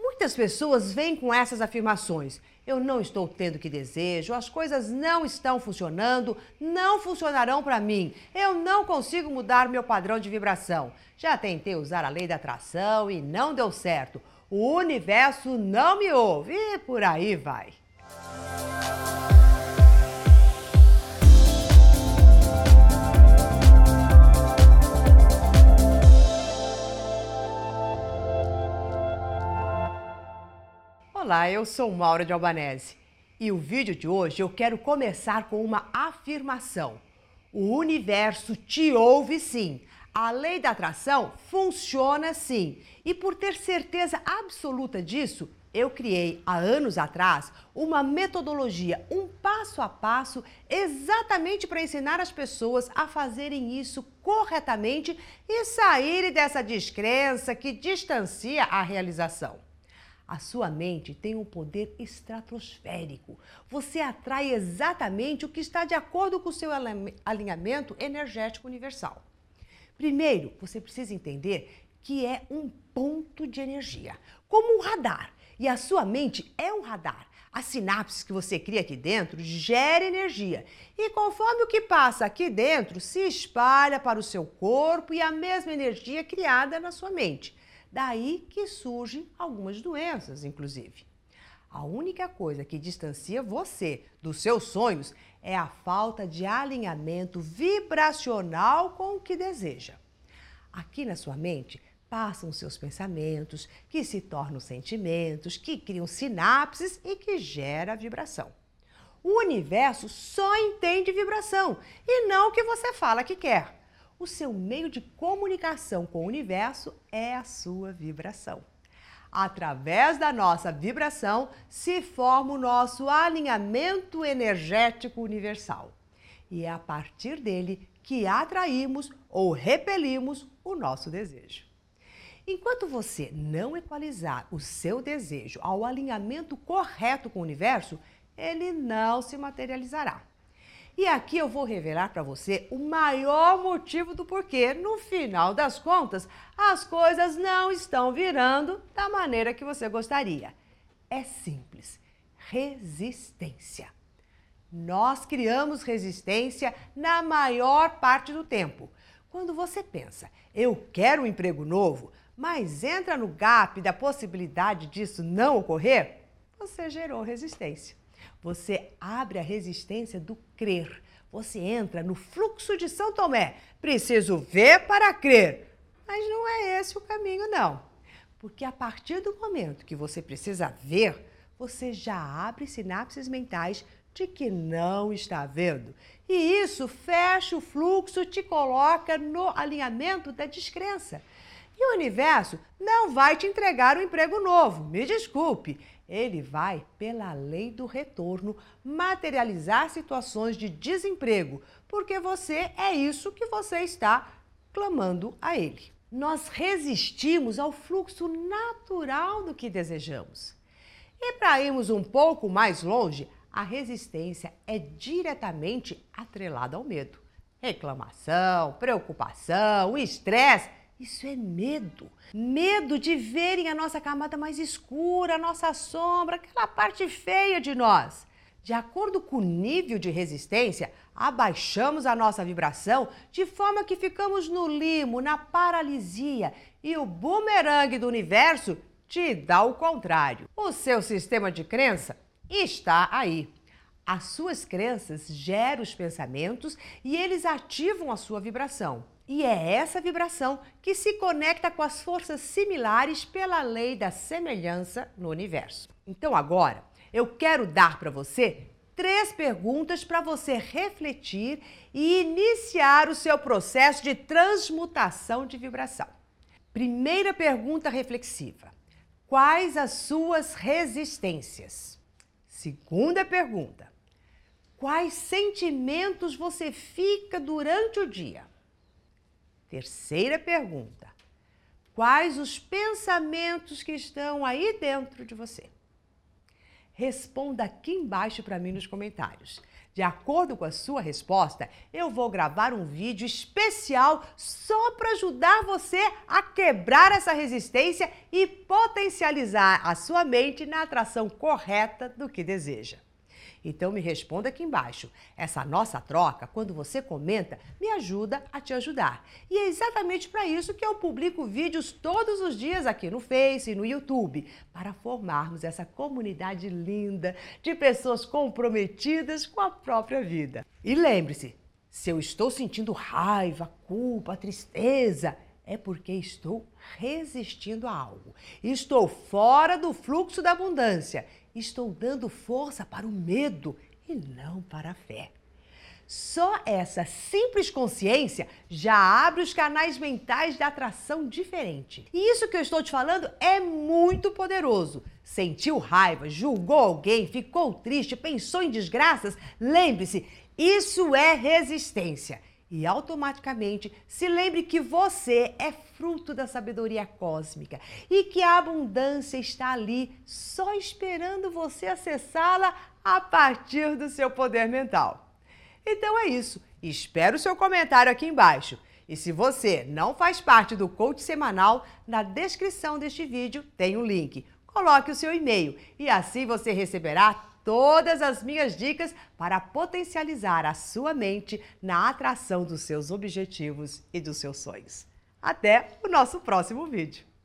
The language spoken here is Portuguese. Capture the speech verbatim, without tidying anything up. Muitas pessoas vêm com essas afirmações. Eu não estou tendo o que desejo, as coisas não estão funcionando, não funcionarão para mim, eu não consigo mudar meu padrão de vibração. Já tentei usar a lei da atração e não deu certo. O universo não me ouve e por aí vai. Olá, eu sou Maura de Albanese e o vídeo de hoje eu quero começar com uma afirmação. O universo te ouve sim, a lei da atração funciona sim. E por ter certeza absoluta disso, eu criei há anos atrás uma metodologia, um passo a passo, exatamente para ensinar as pessoas a fazerem isso corretamente e saírem dessa descrença que distancia a realização. A sua mente tem um poder estratosférico. Você atrai exatamente o que está de acordo com o seu alinhamento energético universal. Primeiro, você precisa entender que é um ponto de energia, como um radar. E a sua mente é um radar. As sinapses que você cria aqui dentro gera energia. E conforme o que passa aqui dentro, se espalha para o seu corpo e a mesma energia criada na sua mente. Daí que surgem algumas doenças, inclusive. A única coisa que distancia você dos seus sonhos é a falta de alinhamento vibracional com o que deseja. Aqui na sua mente passam seus pensamentos, que se tornam sentimentos, que criam sinapses e que gera vibração. O universo só entende vibração e não o que você fala que quer. O seu meio de comunicação com o universo é a sua vibração. Através da nossa vibração se forma o nosso alinhamento energético universal. E é a partir dele que atraímos ou repelimos o nosso desejo. Enquanto você não equalizar o seu desejo ao alinhamento correto com o universo, ele não se materializará. E aqui eu vou revelar para você o maior motivo do porquê, no final das contas, as coisas não estão virando da maneira que você gostaria. É simples. Resistência. Nós criamos resistência na maior parte do tempo. Quando você pensa, eu quero um emprego novo, mas entra no gap da possibilidade disso não ocorrer, você gerou resistência. Você abre a resistência do crer. Você entra no fluxo de São Tomé. Preciso ver para crer. Mas não é esse o caminho, não. Porque a partir do momento que você precisa ver, você já abre sinapses mentais de que não está vendo. E isso fecha o fluxo, te coloca no alinhamento da descrença. E o universo não vai te entregar um emprego novo, me desculpe. Ele vai, pela lei do retorno, materializar situações de desemprego, porque você é isso que você está clamando a ele. Nós resistimos ao fluxo natural do que desejamos. E para irmos um pouco mais longe, a resistência é diretamente atrelada ao medo. Reclamação, preocupação, estresse. Isso é medo. Medo de verem a nossa camada mais escura, a nossa sombra, aquela parte feia de nós. De acordo com o nível de resistência, abaixamos a nossa vibração de forma que ficamos no limo, na paralisia. E o bumerangue do universo te dá o contrário. O seu sistema de crença está aí. As suas crenças geram os pensamentos e eles ativam a sua vibração. E é essa vibração que se conecta com as forças similares pela lei da semelhança no universo. Então agora, eu quero dar para você três perguntas para você refletir e iniciar o seu processo de transmutação de vibração. Primeira pergunta reflexiva: quais as suas resistências? Segunda pergunta: quais sentimentos você fica durante o dia? Terceira pergunta: quais os pensamentos que estão aí dentro de você? responda aqui embaixo para mim nos comentários. De acordo com a sua resposta, eu vou gravar um vídeo especial só para ajudar você a quebrar essa resistência e potencializar a sua mente na atração correta do que deseja. Então me responda aqui embaixo. Essa nossa troca, quando você comenta, me ajuda a te ajudar. E é exatamente para isso que eu publico vídeos todos os dias aqui no Face e no YouTube, para formarmos essa comunidade linda de pessoas comprometidas com a própria vida. E lembre-se, se eu estou sentindo raiva, culpa, tristeza, é porque estou resistindo a algo. Estou fora do fluxo da abundância. Estou dando força para o medo e não para a fé. Só essa simples consciência já abre os canais mentais da atração diferente. E isso que eu estou te falando é muito poderoso. Sentiu raiva, julgou alguém, ficou triste, pensou em desgraças? Lembre-se, isso é resistência. E automaticamente se lembre que você é fruto da sabedoria cósmica e que a abundância está ali só esperando você acessá-la a partir do seu poder mental. Então é isso. Espero o seu comentário aqui embaixo. E se você não faz parte do coach semanal, na descrição deste vídeo tem um link. Coloque o seu e-mail e assim você receberá todas as minhas dicas para potencializar a sua mente na atração dos seus objetivos e dos seus sonhos. Até o nosso próximo vídeo!